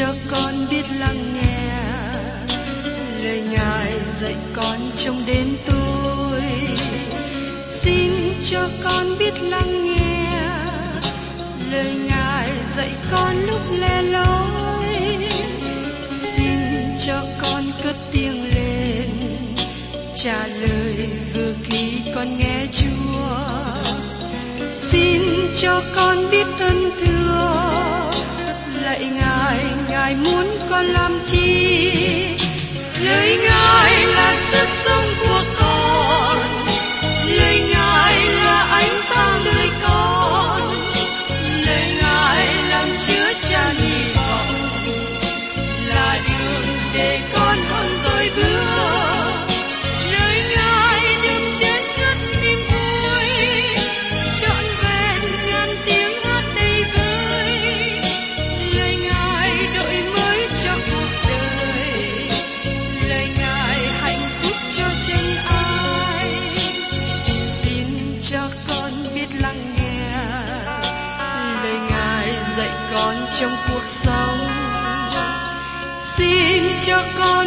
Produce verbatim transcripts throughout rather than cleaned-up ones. cho con biết lắng nghe lời Ngài dạy con trong đêm tối. Xin cho con biết lắng nghe lời Ngài dạy con lúc lẻ loi. Xin cho con cất tiếng lên, trả lời vừa khi con nghe Chúa. Xin cho con biết ơn thương lạy Ngài, Ngài muốn con làm chi? Lời Ngài là sức sống của con, lời Ngài là ánh sáng nơi con, lời Ngài làm chứa chan hy vọng, là đường để con không rối bước. Lời Ngài đừng chết ngất niềm vui, trọn vẹn ngàn tiếng hát đầy vơi. Lời Ngài đổi mới cho cuộc đời, lời Ngài hạnh phúc cho chân ai. Xin cho con biết lắng nghe lời Ngài dạy con trong cuộc sống. Xin cho con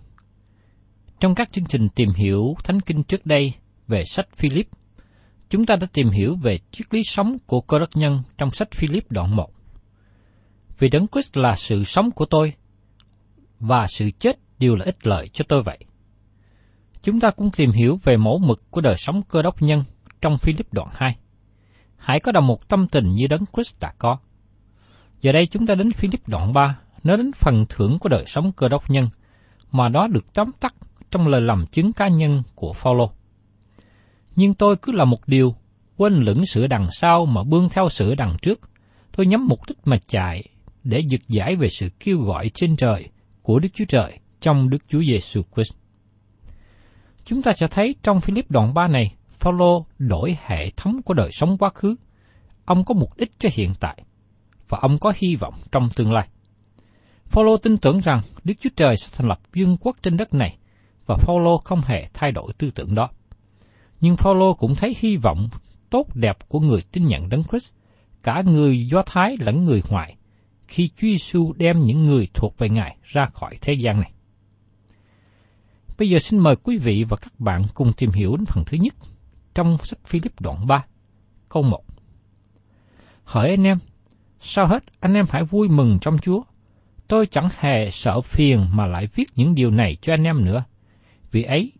Trong các chương trình tìm hiểu Thánh Kinh trước đây về sách Philip, chúng ta đã tìm hiểu về triết lý sống của Cơ Đốc nhân trong sách Philip đoạn một. Vì Đấng Christ là sự sống của tôi, và sự chết đều là ích lợi cho tôi vậy. Chúng ta cũng tìm hiểu về mẫu mực của đời sống Cơ Đốc nhân trong Philip đoạn hai. Hãy có đồng một tâm tình như Đấng Christ đã có. Giờ đây chúng ta đến Philip đoạn ba, nói đến phần thưởng của đời sống Cơ Đốc nhân, mà đó được tóm tắt trong lời làm chứng cá nhân của Phao-lô. Nhưng tôi cứ làm một điều, quên lững sự đằng sau mà bươn theo sự đằng trước, tôi nhắm mục đích mà chạy để giật giải về sự kêu gọi trên trời của Đức Chúa Trời trong Đức Chúa Giê-su Christ. Chúng ta sẽ thấy trong Philip đoạn ba này, Phao-lô đổi hệ thống của đời sống quá khứ. Ông có mục đích cho hiện tại, và ông có hy vọng trong tương lai. Phao-lô tin tưởng rằng Đức Chúa Trời sẽ thành lập vương quốc trên đất này, và Phao-lô không hề thay đổi tư tưởng đó. Nhưng Phao-lô cũng thấy hy vọng tốt đẹp của người tin nhận Đấng Christ, cả người Do Thái lẫn người ngoại, khi Chúa Giê-su đem những người thuộc về Ngài ra khỏi thế gian này. Bây giờ xin mời quý vị và các bạn cùng tìm hiểu đến phần thứ nhất trong sách Philip đoạn ba, câu một. Hỡi anh em, sau hết anh em hãy vui mừng trong Chúa. Tôi chẳng hề sợ phiền mà lại viết những điều này cho anh em nữa, vì ấy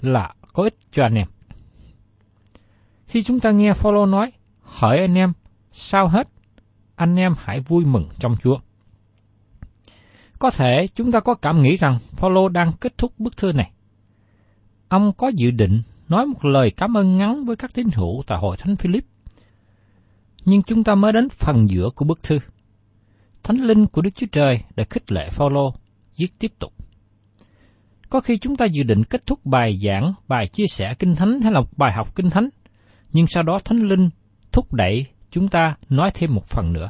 là có ích cho anh em. Khi chúng ta nghe Phao-lô nói, hỡi anh em, sau hết, anh em hãy vui mừng trong Chúa. Có thể chúng ta có cảm nghĩ rằng Phao-lô đang kết thúc bức thư này. Ông có dự định nói một lời cảm ơn ngắn với các tín hữu tại hội thánh Philip. Nhưng chúng ta mới đến phần giữa của bức thư. Thánh Linh của Đức Chúa Trời đã khích lệ Phao-lô viết tiếp tục. Có khi chúng ta dự định kết thúc bài giảng, bài chia sẻ Kinh Thánh hay là một bài học Kinh Thánh, nhưng sau đó Thánh Linh thúc đẩy chúng ta nói thêm một phần nữa.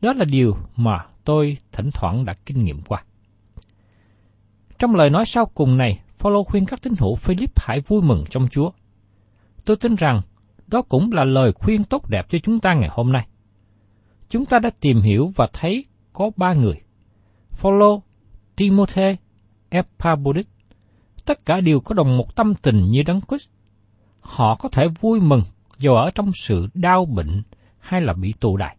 Đó là điều mà tôi thỉnh thoảng đã kinh nghiệm qua. Trong lời nói sau cùng này, Phao-lô khuyên các tín hữu Philip hãy vui mừng trong Chúa. Tôi tin rằng đó cũng là lời khuyên tốt đẹp cho chúng ta ngày hôm nay. Chúng ta đã tìm hiểu và thấy có ba người, Phao-lô, Timôthê, Epaphroditus, tất cả đều có đồng một tâm tình như Đấng Christ. Họ có thể vui mừng dù ở trong sự đau bệnh hay là bị tù đày.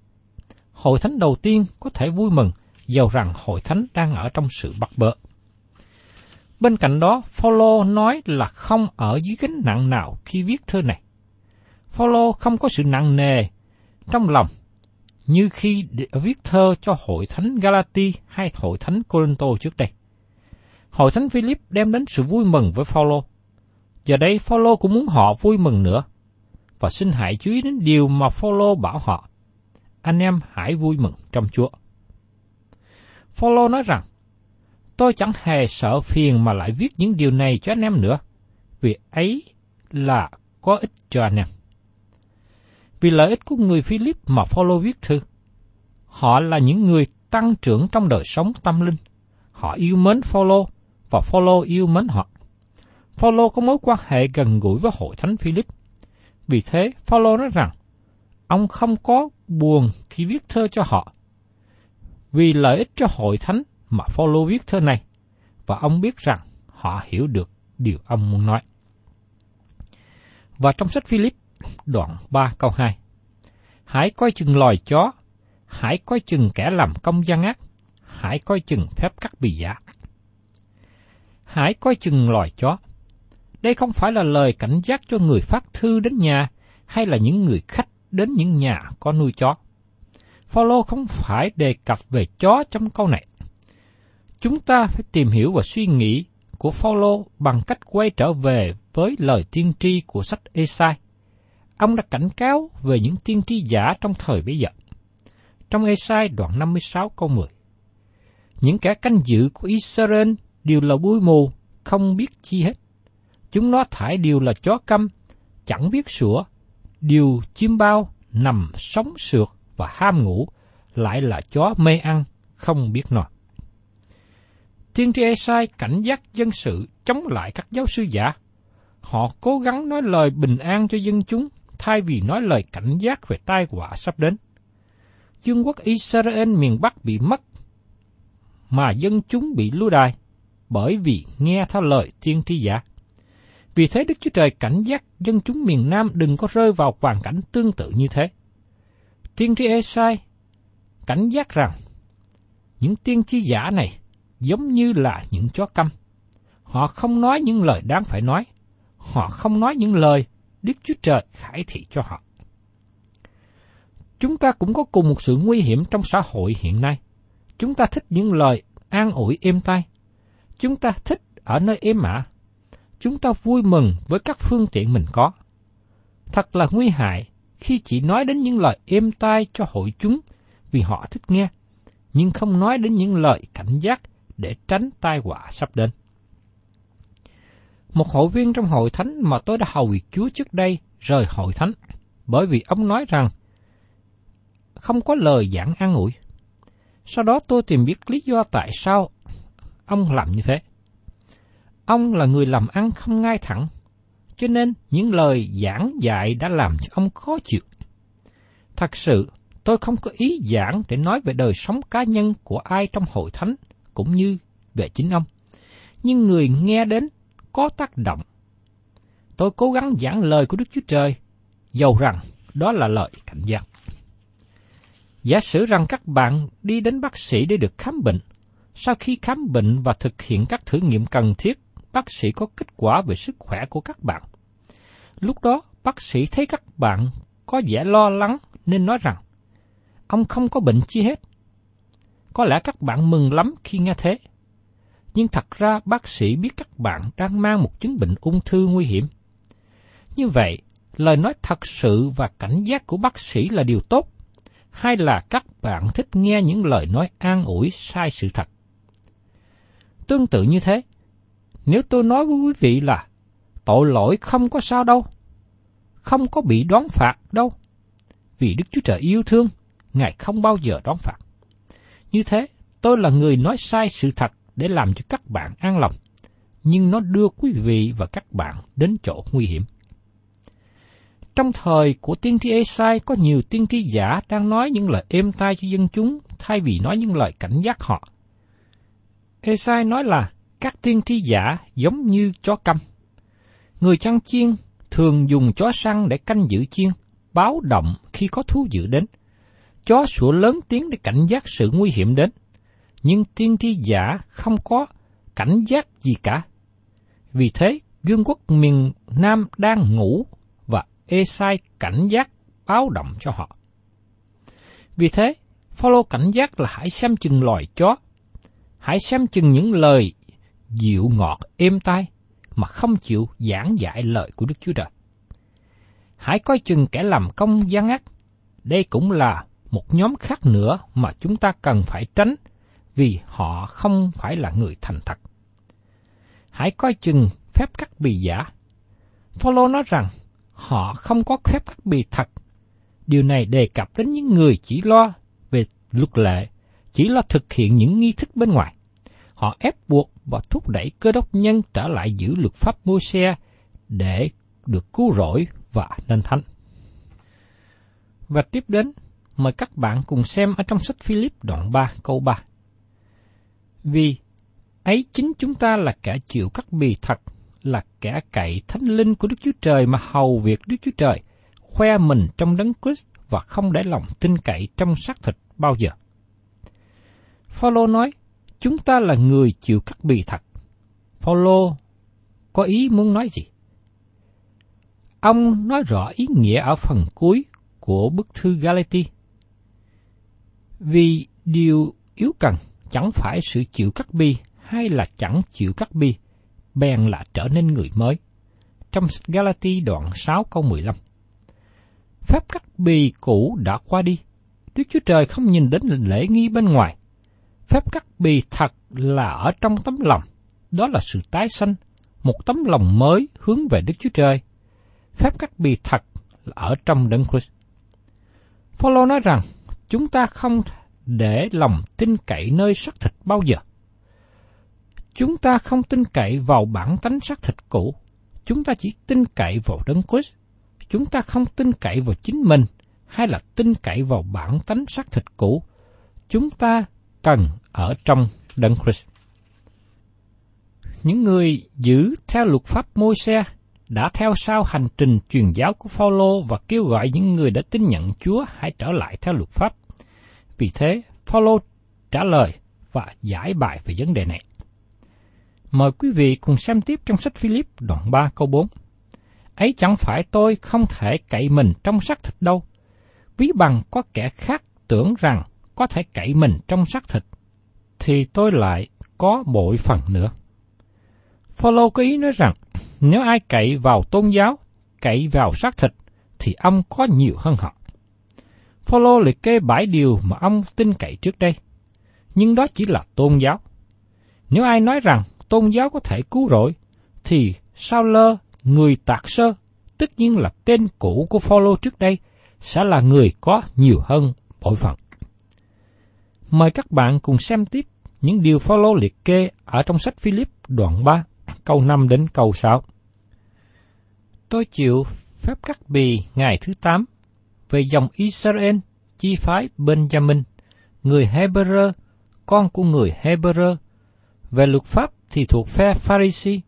Hội thánh đầu tiên có thể vui mừng dầu rằng hội thánh đang ở trong sự bắt bớ. Bên cạnh đó, Phao-lô nói là không ở dưới gánh nặng nào khi viết thơ này. Phao-lô không có sự nặng nề trong lòng như khi viết thơ cho hội thánh Galati hay hội thánh Corinto trước đây. Hội thánh Philip đem đến sự vui mừng với Phao-lô. Giờ đây Phao-lô cũng muốn họ vui mừng nữa. Và xin hãy chú ý đến điều mà Phao-lô bảo họ. Anh em hãy vui mừng trong Chúa. Phao-lô nói rằng, tôi chẳng hề sợ phiền mà lại viết những điều này cho anh em nữa. Vì ấy là có ích cho anh em. Vì lợi ích của người Philip mà Phao-lô viết thư. Họ là những người tăng trưởng trong đời sống tâm linh. Họ yêu mến Phao-lô và Phao-lô yêu mến họ. Phao-lô có mối quan hệ gần gũi với hội thánh Philip. Vì thế, Phao-lô nói rằng, ông không có buồn khi viết thơ cho họ. Vì lợi ích cho hội thánh mà Phao-lô viết thơ này, và ông biết rằng họ hiểu được điều ông muốn nói. Và trong sách Philip, đoạn ba câu hai, hãy coi chừng loài chó, hãy coi chừng kẻ làm công gian ác, hãy coi chừng phép cắt bì giả. Hãy coi chừng loài chó. Đây không phải là lời cảnh giác cho người phát thư đến nhà hay là những người khách đến những nhà có nuôi chó. Phao-lô không phải đề cập về chó trong câu này. Chúng ta phải tìm hiểu và suy nghĩ của Phao-lô bằng cách quay trở về với lời tiên tri của sách Esai. Ông đã cảnh cáo về những tiên tri giả trong thời bấy giờ. Trong Esai đoạn năm mươi sáu câu mười, những kẻ canh giữ của Israel đều là bụi mù, không biết chi hết. Chúng nó thải đều là chó câm, chẳng biết sủa, đều chiêm bao, nằm sóng sượt và ham ngủ, lại là chó mê ăn, không biết no. Tiên tri Esai cảnh giác dân sự chống lại các giáo sư giả. Họ cố gắng nói lời bình an cho dân chúng, thay vì nói lời cảnh giác về tai họa sắp đến. Vương quốc Israel miền Bắc bị mất, mà dân chúng bị lưu đày, bởi vì nghe theo lời tiên tri giả. Vì thế Đức Chúa Trời cảnh giác dân chúng miền Nam đừng có rơi vào hoàn cảnh tương tự như thế. Tiên tri Esai cảnh giác rằng những tiên tri giả này giống như là những chó câm. Họ không nói những lời đáng phải nói. Họ không nói những lời Đức Chúa Trời khải thị cho họ. Chúng ta cũng có cùng một sự nguy hiểm trong xã hội hiện nay. Chúng ta thích những lời an ủi êm tai. Chúng ta thích ở nơi êm ả. Chúng ta vui mừng với các phương tiện mình có. Thật là nguy hại khi chỉ nói đến những lời êm tai cho hội chúng vì họ thích nghe, nhưng không nói đến những lời cảnh giác để tránh tai họa sắp đến. Một hội viên trong hội thánh mà tôi đã hầu việc Chúa trước đây rời hội thánh bởi vì ông nói rằng không có lời giảng an ủi. Sau đó tôi tìm biết lý do tại sao ông làm như thế. Ông là người làm ăn không ngay thẳng, cho nên những lời giảng dạy đã làm cho ông khó chịu. Thật sự, tôi không có ý giảng để nói về đời sống cá nhân của ai trong hội thánh, cũng như về chính ông. Nhưng người nghe đến có tác động. Tôi cố gắng giảng lời của Đức Chúa Trời, dầu rằng đó là lời cảnh giác. Giả sử rằng các bạn đi đến bác sĩ để được khám bệnh. Sau khi khám bệnh và thực hiện các thử nghiệm cần thiết, bác sĩ có kết quả về sức khỏe của các bạn. Lúc đó, bác sĩ thấy các bạn có vẻ lo lắng nên nói rằng, ông không có bệnh chi hết. Có lẽ các bạn mừng lắm khi nghe thế. Nhưng thật ra bác sĩ biết các bạn đang mang một chứng bệnh ung thư nguy hiểm. Như vậy, lời nói thật sự và cảnh giác của bác sĩ là điều tốt, hay là các bạn thích nghe những lời nói an ủi sai sự thật? Tương tự như thế, nếu tôi nói với quý vị là tội lỗi không có sao đâu, không có bị đoán phạt đâu, vì Đức Chúa Trời yêu thương, Ngài không bao giờ đoán phạt. Như thế, tôi là người nói sai sự thật để làm cho các bạn an lòng, nhưng nó đưa quý vị và các bạn đến chỗ nguy hiểm. Trong thời của tiên tri Esai có nhiều tiên tri giả đang nói những lời êm tai cho dân chúng thay vì nói những lời cảnh giác họ. Esai nói là các tiên tri giả giống như chó câm. Người chăn chiên thường dùng chó săn để canh giữ chiên, báo động khi có thú dữ đến. Chó sủa lớn tiếng để cảnh giác sự nguy hiểm đến. Nhưng tiên tri giả không có cảnh giác gì cả. Vì thế, vương quốc miền Nam đang ngủ và Esai cảnh giác báo động cho họ. Vì thế, Phao-lô cảnh giác là hãy xem chừng loài chó, hãy xem chừng những lời dịu ngọt êm tai mà không chịu giảng dạy lời của Đức Chúa Trời. Hãy coi chừng kẻ làm công gian ác. Đây cũng là một nhóm khác nữa mà chúng ta cần phải tránh vì họ không phải là người thành thật. Hãy coi chừng phép cắt bì giả. Phao-lô nói rằng họ không có phép cắt bì thật. Điều này đề cập đến những người chỉ lo về luật lệ, chỉ lo thực hiện những nghi thức bên ngoài. Họ ép buộc và thúc đẩy cơ đốc nhân trở lại giữ luật pháp Môi-se để được cứu rỗi và nên thánh. Và tiếp đến, mời các bạn cùng xem ở trong sách Philip đoạn ba câu ba. Vì ấy chính chúng ta là kẻ chịu cắt bì thật, là kẻ cậy thánh linh của Đức Chúa Trời mà hầu việc Đức Chúa Trời, khoe mình trong Đấng Christ và không để lòng tin cậy trong xác thịt bao giờ. Phao-lô nói, chúng ta là người chịu cắt bì thật. Phao-lô có ý muốn nói gì? Ông nói rõ ý nghĩa ở phần cuối của bức thư Galati. Vì điều yếu cần chẳng phải sự chịu cắt bì hay là chẳng chịu cắt bì, bèn là trở nên người mới. Trong Galati đoạn sáu câu mười lăm. Phép cắt bì cũ đã qua đi. Đức Chúa Trời không nhìn đến lễ nghi bên ngoài. Phép cắt bì thật là ở trong tấm lòng. Đó là sự tái sanh, một tấm lòng mới hướng về Đức Chúa Trời. Phép cắt bì thật là ở trong Đấng Christ. Phao-lô nói rằng chúng ta không để lòng tin cậy nơi xác thịt bao giờ. Chúng ta không tin cậy vào bản tánh xác thịt cũ. Chúng ta chỉ tin cậy vào Đấng Christ. Chúng ta không tin cậy vào chính mình hay là tin cậy vào bản tánh xác thịt cũ. Chúng ta cần ở trong Đấng Christ. Những người giữ theo luật pháp Môi-se đã theo sau hành trình truyền giáo của Phao-lô và kêu gọi những người đã tin nhận Chúa hãy trở lại theo luật pháp. Vì thế, Phao-lô trả lời và giải bài về vấn đề này. Mời quý vị cùng xem tiếp trong sách Philip đoạn ba câu bốn. Ấy chẳng phải tôi không thể cậy mình trong xác thịt đâu, ví bằng có kẻ khác tưởng rằng có thể cậy mình trong xác thịt, thì tôi lại có bội phần nữa. Phao-lô có ý nói rằng, nếu ai cậy vào tôn giáo, cậy vào xác thịt, thì ông có nhiều hơn họ. Phao-lô liệt kê bảy điều mà ông tin cậy trước đây, nhưng đó chỉ là tôn giáo. Nếu ai nói rằng tôn giáo có thể cứu rỗi, thì Sau-lơ, người Tạc-sơ, tất nhiên là tên cũ của Phao-lô trước đây, sẽ là người có nhiều hơn bội phận. Mời các bạn cùng xem tiếp những điều Phao-lô liệt kê ở trong sách Philip đoạn ba, câu năm đến câu sáu. Tôi chịu phép cắt bì ngày thứ tám, về dòng Israel, chi phái Benjamin, người Hebrew, con của người Hebrew, về luật pháp thì thuộc phe Pha-ri-si,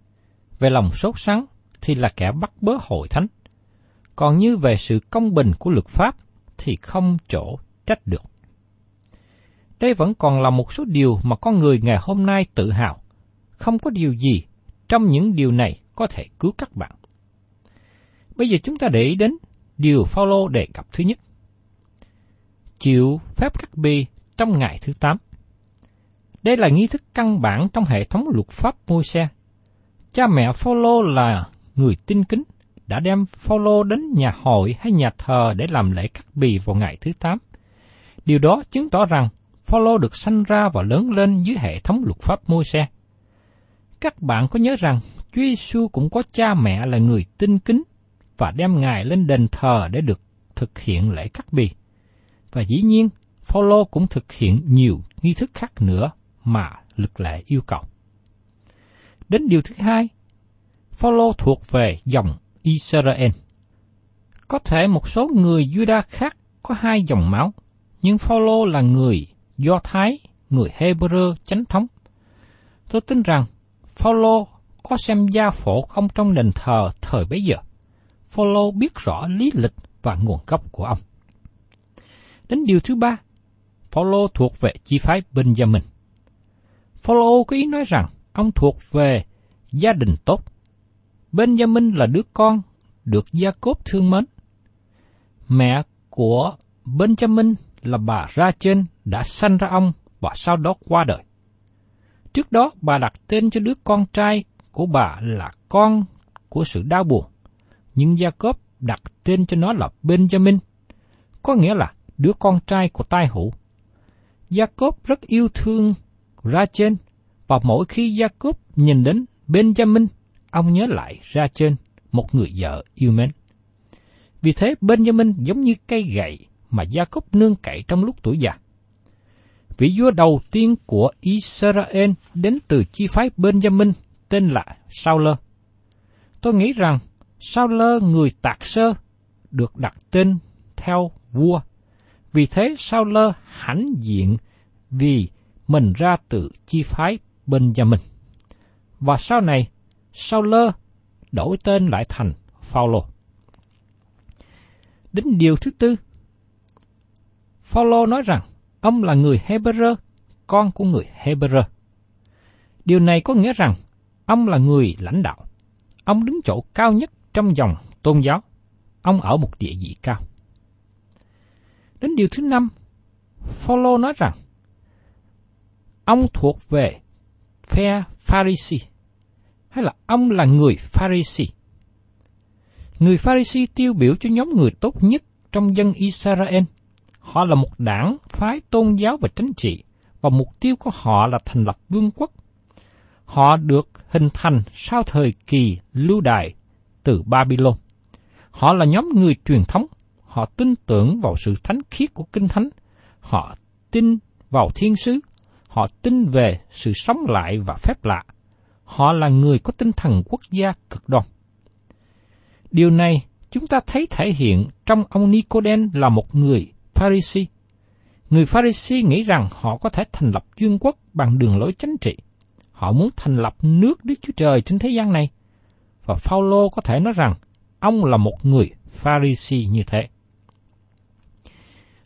về lòng sốt sắng thì là kẻ bắt bớ hội thánh, còn như về sự công bình của luật pháp thì không chỗ trách được. Đây vẫn còn là một số điều mà con người ngày hôm nay tự hào. Không có điều gì trong những điều này có thể cứu các bạn. Bây giờ chúng ta để ý đến điều Phao-lô đề cập thứ nhất. Chịu phép cắt bì trong ngày thứ tám. Đây là nghi thức căn bản trong hệ thống luật pháp Môi-se. Cha mẹ Phao-lô là người tin kính, đã đem Phao-lô đến nhà hội hay nhà thờ để làm lễ cắt bì vào ngày thứ tám. Điều đó chứng tỏ rằng Phao-lô được sanh ra và lớn lên dưới hệ thống luật pháp Môi-se. Các bạn có nhớ rằng Chúa Giê-su cũng có cha mẹ là người tin kính và đem Ngài lên đền thờ để được thực hiện lễ cắt bì. Và dĩ nhiên, Phao-lô cũng thực hiện nhiều nghi thức khác nữa mà luật lệ yêu cầu. Đến điều thứ hai, Phao-lô thuộc về dòng Israel. Có thể một số người Giu-đa khác có hai dòng máu, nhưng Phao-lô là người Do Thái, người Hebrew chánh thống. Tôi tin rằng Phao-lô có xem gia phổ của ông trong đền thờ thời bấy giờ. Phao-lô biết rõ lý lịch và nguồn gốc của ông. Đến điều thứ ba, Phao-lô thuộc về chi phái Benjamin. Phao-lô có ý nói rằng ông thuộc về gia đình tốt. Benjamin là đứa con được Gia-cốp thương mến. Mẹ của Benjamin là bà Rachel đã sanh ra ông và sau đó qua đời. Trước đó, bà đặt tên cho đứa con trai của bà là con của sự đau buồn, nhưng Jacob đặt tên cho nó là Benjamin, có nghĩa là đứa con trai của tai hữu. Jacob rất yêu thương Rachel, và mỗi khi Jacob nhìn đến Benjamin, ông nhớ lại Rachel, một người vợ yêu mến. Vì thế, Benjamin giống như cây gậy mà Jacob nương cậy trong lúc tuổi già. Vị vua đầu tiên của Israel đến từ chi phái Benjamin tên là Sau-lơ. Tôi nghĩ rằng Sau-lơ người Tạc-sơ được đặt tên theo vua. Vì thế Sau-lơ hãnh diện vì mình ra từ chi phái Benjamin. Và sau này Sau-lơ đổi tên lại thành Phao-lô. Đến điều thứ tư, Phao-lô nói rằng ông là người Hebrew, con của người Hebrew. Điều này có nghĩa rằng ông là người lãnh đạo. Ông đứng chỗ cao nhất trong dòng tôn giáo. Ông ở một địa vị cao. Đến điều thứ năm, Phao-lô nói rằng ông thuộc về phe Pha-ri-si, hay là ông là người Pha-ri-si. Người Pha-ri-si tiêu biểu cho nhóm người tốt nhất trong dân Israel. Họ là một đảng phái tôn giáo và chính trị, và mục tiêu của họ là thành lập vương quốc. Họ được hình thành sau thời kỳ lưu đày từ Babylon. Họ là nhóm người truyền thống, họ tin tưởng vào sự thánh khiết của Kinh Thánh, họ tin vào thiên sứ, họ tin về sự sống lại và phép lạ. Họ là người có tinh thần quốc gia cực đoan. Điều này chúng ta thấy thể hiện trong ông Nicodem là một người Pha-ri-si. Người Pha-ri-si nghĩ rằng họ có thể thành lập vương quốc bằng đường lối chính trị. Họ muốn thành lập nước Đức Chúa Trời trên thế gian này. Và Phao-lô có thể nói rằng ông là một người Pha-ri-si như thế.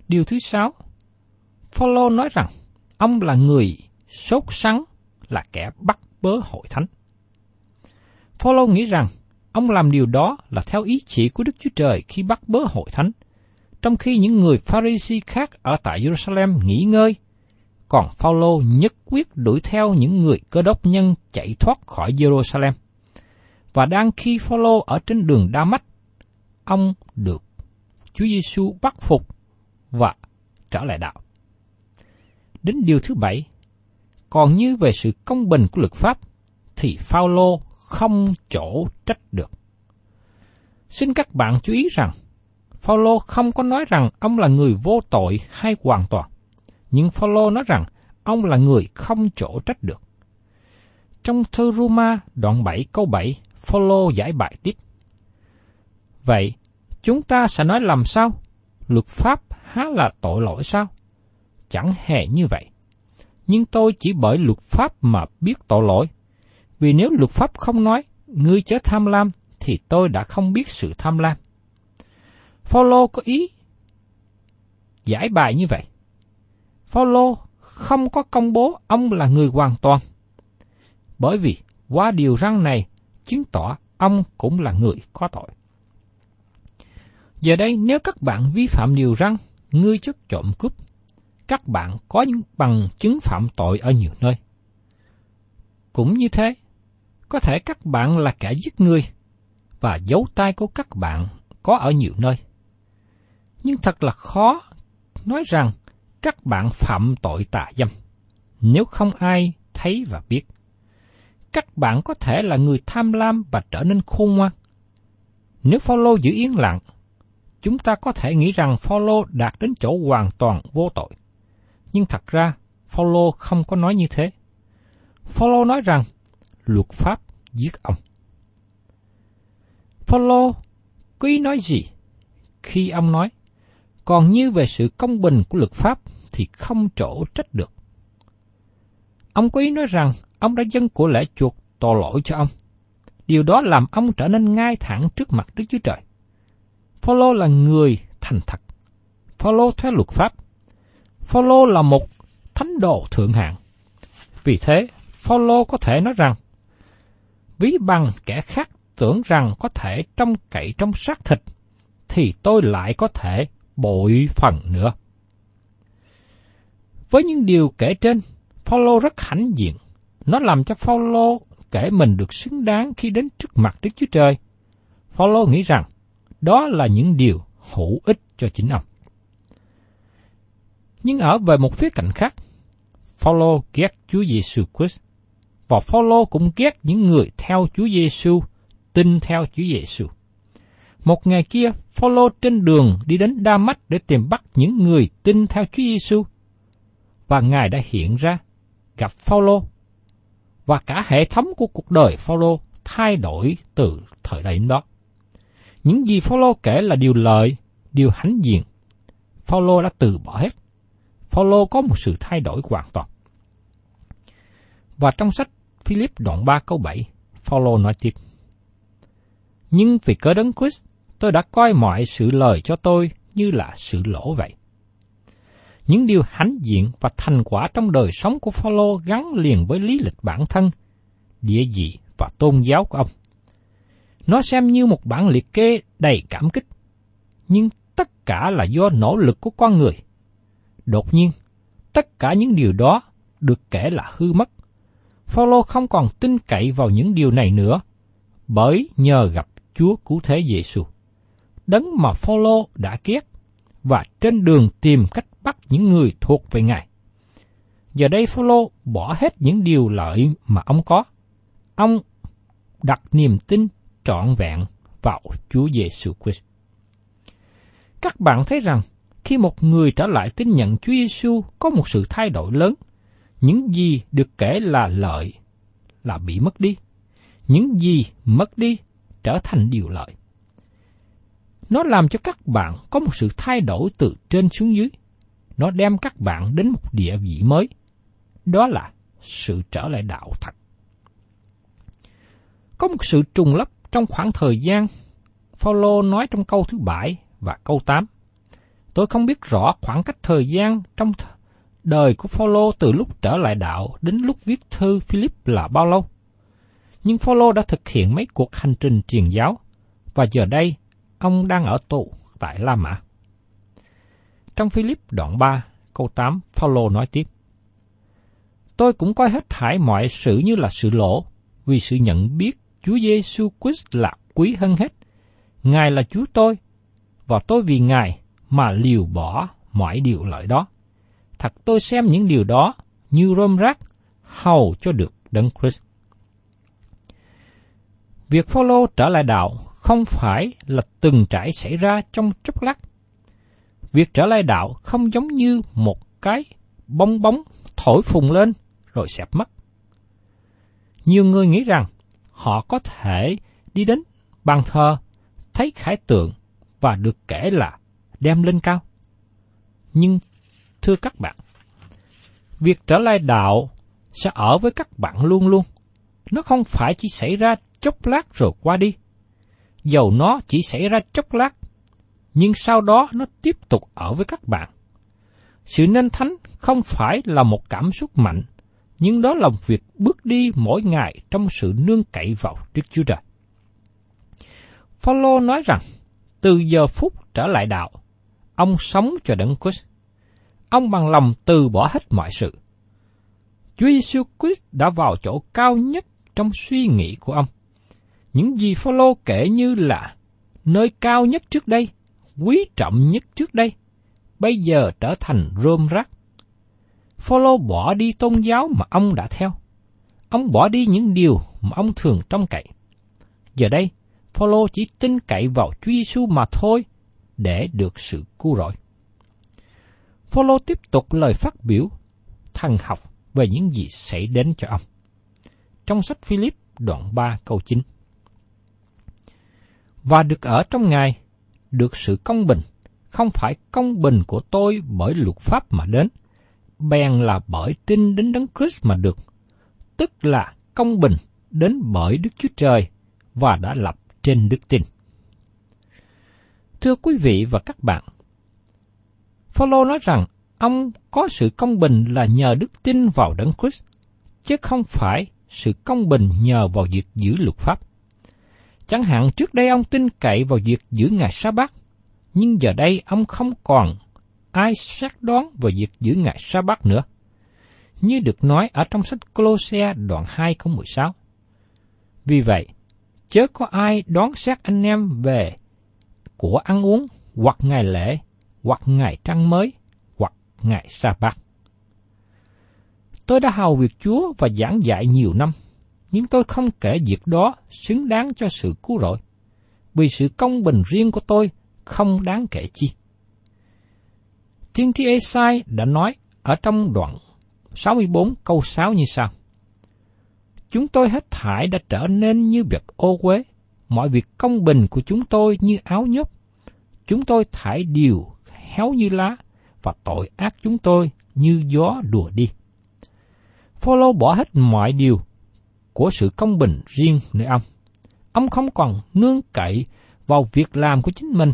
Điều thứ sáu, Phao-lô nói rằng ông là người sốt sắng, là kẻ bắt bớ hội thánh. Phao-lô nghĩ rằng ông làm điều đó là theo ý chỉ của Đức Chúa Trời khi bắt bớ hội thánh, trong khi những người Pha-ri-si khác ở tại Jerusalem nghỉ ngơi, còn Phao-lô nhất quyết đuổi theo những người Cơ Đốc nhân chạy thoát khỏi Jerusalem. Và đang khi Phao-lô ở trên đường Đa Mách, ông được Chúa Giê-su bắt phục và trở lại đạo. Đến điều thứ bảy, còn như về sự công bình của luật pháp, thì Phao-lô không chỗ trách được. Xin các bạn chú ý rằng, Phao-lô không có nói rằng ông là người vô tội hay hoàn toàn, nhưng Phao-lô nói rằng ông là người không chỗ trách được. Trong thư Rôma đoạn bảy câu bảy, Phao-lô giải bài tiếp. Vậy, chúng ta sẽ nói làm sao? Luật pháp há là tội lỗi sao? Chẳng hề như vậy. Nhưng tôi chỉ bởi luật pháp mà biết tội lỗi. Vì nếu luật pháp không nói, ngươi chớ tham lam, thì tôi đã không biết sự tham lam. Phao-lô có ý giải bài như vậy. Phao-lô không có công bố ông là người hoàn toàn, bởi vì qua điều răn này chứng tỏ ông cũng là người có tội. Giờ đây, nếu các bạn vi phạm điều răn, ngươi chớ trộm cướp, các bạn có những bằng chứng phạm tội ở nhiều nơi. Cũng như thế, có thể các bạn là kẻ giết người, và dấu tay của các bạn có ở nhiều nơi. Nhưng thật là khó nói rằng các bạn phạm tội tà dâm, nếu không ai thấy và biết. Các bạn có thể là người tham lam và trở nên khôn ngoan. Nếu Phao-lô giữ yên lặng, chúng ta có thể nghĩ rằng Phao-lô đạt đến chỗ hoàn toàn vô tội. Nhưng thật ra, Phao-lô không có nói như thế. Phao-lô nói rằng luật pháp giết ông. Phao-lô có ý nói gì khi ông nói, còn như về sự công bình của luật pháp thì không chỗ trách được? Ông có ý nói rằng ông đã dâng của lễ chuộc tội lỗi cho ông. Điều đó làm ông trở nên ngay thẳng trước mặt Đức Chúa Trời. Phao-lô là người thành thật. Phao-lô theo luật pháp. Phao-lô là một thánh đồ thượng hạng. Vì thế, Phao-lô có thể nói rằng, ví bằng kẻ khác tưởng rằng có thể trông cậy trong xác thịt, thì tôi lại có thể bội phần nữa. Với những điều kể trên, Phao-lô rất hãnh diện. Nó làm cho Phao-lô kể mình được xứng đáng khi đến trước mặt Đức Chúa Trời. Phao-lô nghĩ rằng đó là những điều hữu ích cho chính ông. Nhưng ở về một khía cạnh khác, Phao-lô ghét Chúa Giê-su Christ, và Phao-lô cũng ghét những người theo Chúa Giê-su, tin theo Chúa Giê-su. Một ngày kia, Phao-lô trên đường đi đến Đa Mách để tìm bắt những người tin theo Chúa Giê-su, và Ngài đã hiện ra, gặp Phao-lô, và cả hệ thống của cuộc đời Phao-lô thay đổi từ thời đại đó. Những gì Phao-lô kể là điều lợi, điều hãnh diện. Phao-lô đã từ bỏ hết. Phao-lô có một sự thay đổi hoàn toàn. Và trong sách Philip đoạn ba câu bảy, Phao-lô nói tiếp: Nhưng vì cớ Đấng Christ, tôi đã coi mọi sự lời cho tôi như là sự lỗ vậy. Những điều hãnh diện và thành quả trong đời sống của Phao-lô gắn liền với lý lịch bản thân, địa vị và tôn giáo của ông. Nó xem như một bản liệt kê đầy cảm kích, nhưng tất cả là do nỗ lực của con người. Đột nhiên, tất cả những điều đó được kể là hư mất. Phao-lô không còn tin cậy vào những điều này nữa, bởi nhờ gặp Chúa Cứu Thế Giê-su, Đấng mà Phao-lô đã ghét, và trên đường tìm cách bắt những người thuộc về Ngài. Giờ đây Phao-lô bỏ hết những điều lợi mà ông có. Ông đặt niềm tin trọn vẹn vào Chúa Giê-su Christ. Các bạn thấy rằng, khi một người trở lại tin nhận Chúa Giê-su có một sự thay đổi lớn, những gì được kể là lợi là bị mất đi. Những gì mất đi trở thành điều lợi. Nó làm cho các bạn có một sự thay đổi từ trên xuống dưới. Nó đem các bạn đến một địa vị mới. Đó là sự trở lại đạo thật. Có một sự trùng lấp trong khoảng thời gian Phao-lô nói trong câu thứ bảy và câu tám. Tôi không biết rõ khoảng cách thời gian trong đời của Phao-lô từ lúc trở lại đạo đến lúc viết thư Philip là bao lâu. Nhưng Phao-lô đã thực hiện mấy cuộc hành trình truyền giáo, và giờ đây ông đang ở tù tại La Mã. Trong Philip đoạn ba, câu tám, Phao-lô nói tiếp: Tôi cũng coi hết thảy mọi sự như là sự lỗ, vì sự nhận biết Chúa Giê-su Christ là quý hơn hết. Ngài là Chúa tôi, và tôi vì Ngài mà liều bỏ mọi điều lợi đó. Thật tôi xem những điều đó như rơm rác, hầu cho được Đấng Christ. Việc Phao-lô trở lại đạo không phải là từng trải xảy ra trong chốc lát. Việc trở lại đạo không giống như một cái bong bóng thổi phùng lên rồi xẹp mất. Nhiều người nghĩ rằng họ có thể đi đến bàn thờ, thấy khải tượng và được kể là đem lên cao. Nhưng thưa các bạn, việc trở lại đạo sẽ ở với các bạn luôn luôn. Nó không phải chỉ xảy ra chốc lát rồi qua đi. Dầu nó chỉ xảy ra chốc lát, nhưng sau đó nó tiếp tục ở với các bạn. Sự nên thánh không phải là một cảm xúc mạnh, nhưng đó là một việc bước đi mỗi ngày trong sự nương cậy vào Đức Chúa Trời. Phao-lô nói rằng, từ giờ phút trở lại đạo, ông sống cho Đấng Christ. Ông bằng lòng từ bỏ hết mọi sự. Chúa Giê-su Christ đã vào chỗ cao nhất trong suy nghĩ của ông. Những gì Phao-lô kể như là nơi cao nhất trước đây, quý trọng nhất trước đây, bây giờ trở thành rơm rác. Phao-lô bỏ đi tôn giáo mà ông đã theo. Ông bỏ đi những điều mà ông thường trông cậy. Giờ đây, Phao-lô chỉ tin cậy vào Chúa Giê-su mà thôi để được sự cứu rỗi. Phao-lô tiếp tục lời phát biểu thần học về những gì xảy đến cho ông. Trong sách Philip đoạn ba câu chín. Và được ở trong Ngài, được sự công bình, không phải công bình của tôi bởi luật pháp mà đến, bèn là bởi tin đến Đấng Christ mà được, tức là công bình đến bởi Đức Chúa Trời và đã lập trên đức tin. Thưa quý vị và các bạn, Phao-lô nói rằng ông có sự công bình là nhờ đức tin vào Đấng Christ, chứ không phải sự công bình nhờ vào việc giữ luật pháp. Chẳng hạn trước đây ông tin cậy vào việc giữ ngày Sa-bát, nhưng giờ đây ông không còn ai xác đoán về việc giữ ngày Sa-bát nữa, như được nói ở trong sách Cô-lô-se đoạn hai câu mười sáu. Vì vậy, chớ có ai đoán xét anh em về của ăn uống, hoặc ngày lễ, hoặc ngày trăng mới, hoặc ngày Sa-bát. Tôi đã hầu việc Chúa và giảng dạy nhiều năm, nhưng tôi không kể việc đó xứng đáng cho sự cứu rỗi, vì sự công bình riêng của tôi không đáng kể chi. Tiên tri Esai đã nói ở trong đoạn sáu mươi bốn câu sáu như sau: Chúng tôi hết thảy đã trở nên như vật ô uế, mọi việc công bình của chúng tôi như áo nhớp. Chúng tôi thải điều héo như lá, và tội ác chúng tôi như gió đùa đi. Phao-lô bỏ hết mọi điều của sự công bình riêng nơi ông. Ông không còn nương cậy vào việc làm của chính mình,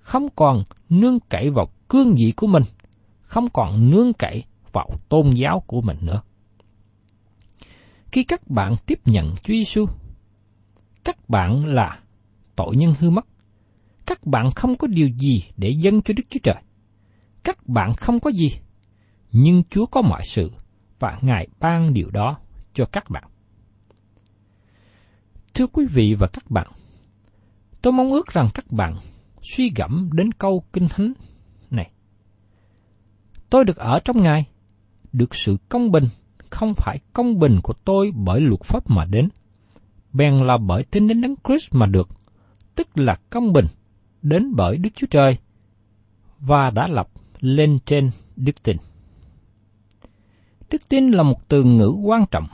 không còn nương cậy vào cương vị của mình, không còn nương cậy vào tôn giáo của mình nữa. Khi các bạn tiếp nhận Chúa Giê-su, các bạn là tội nhân hư mất. Các bạn không có điều gì để dâng cho Đức Chúa Trời. Các bạn không có gì, nhưng Chúa có mọi sự và Ngài ban điều đó cho các bạn. Thưa quý vị và các bạn, tôi mong ước rằng các bạn suy gẫm đến câu Kinh Thánh này: Tôi được ở trong Ngài, được sự công bình, không phải công bình của tôi bởi luật pháp mà đến, bèn là bởi tin đến Đấng Christ mà được, tức là công bình đến bởi Đức Chúa Trời và đã lập lên trên đức tin. Đức tin là một từ ngữ quan trọng.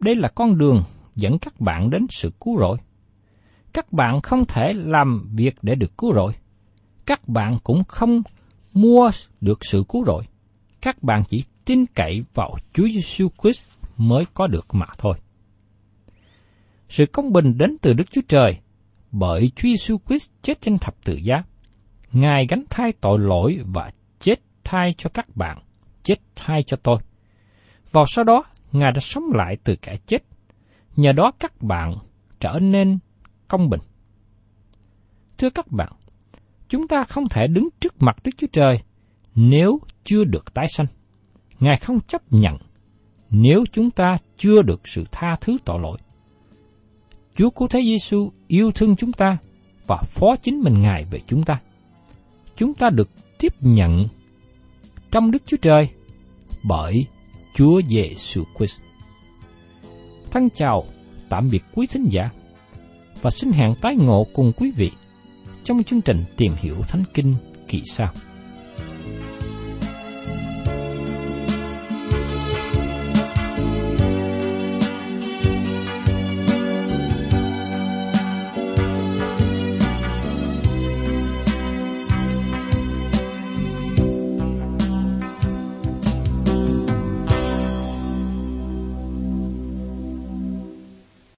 Đây là con đường dẫn các bạn đến sự cứu rỗi. Các bạn không thể làm việc để được cứu rỗi. Các bạn cũng không mua được sự cứu rỗi. Các bạn chỉ tin cậy vào Chúa Giê-su Christ mới có được mà thôi. Sự công bình đến từ Đức Chúa Trời bởi Chúa Giê-su Christ chết trên thập tự giá. Ngài gánh thay tội lỗi và chết thay cho các bạn, chết thay cho tôi. Vào sau đó, Ngài đã sống lại từ kẻ chết. Nhờ đó các bạn trở nên công bình. Thưa các bạn, chúng ta không thể đứng trước mặt Đức Chúa Trời nếu chưa được tái sanh. Ngài không chấp nhận nếu chúng ta chưa được sự tha thứ tội lỗi. Chúa Cứu Thế Giê-su yêu thương chúng ta và phó chính mình Ngài về chúng ta. Chúng ta được tiếp nhận trong Đức Chúa Trời bởi Chúa Giê-su Christ. Thân chào, tạm biệt quý thính giả, và xin hẹn tái ngộ cùng quý vị trong chương trình Tìm Hiểu Thánh Kinh kỳ sau.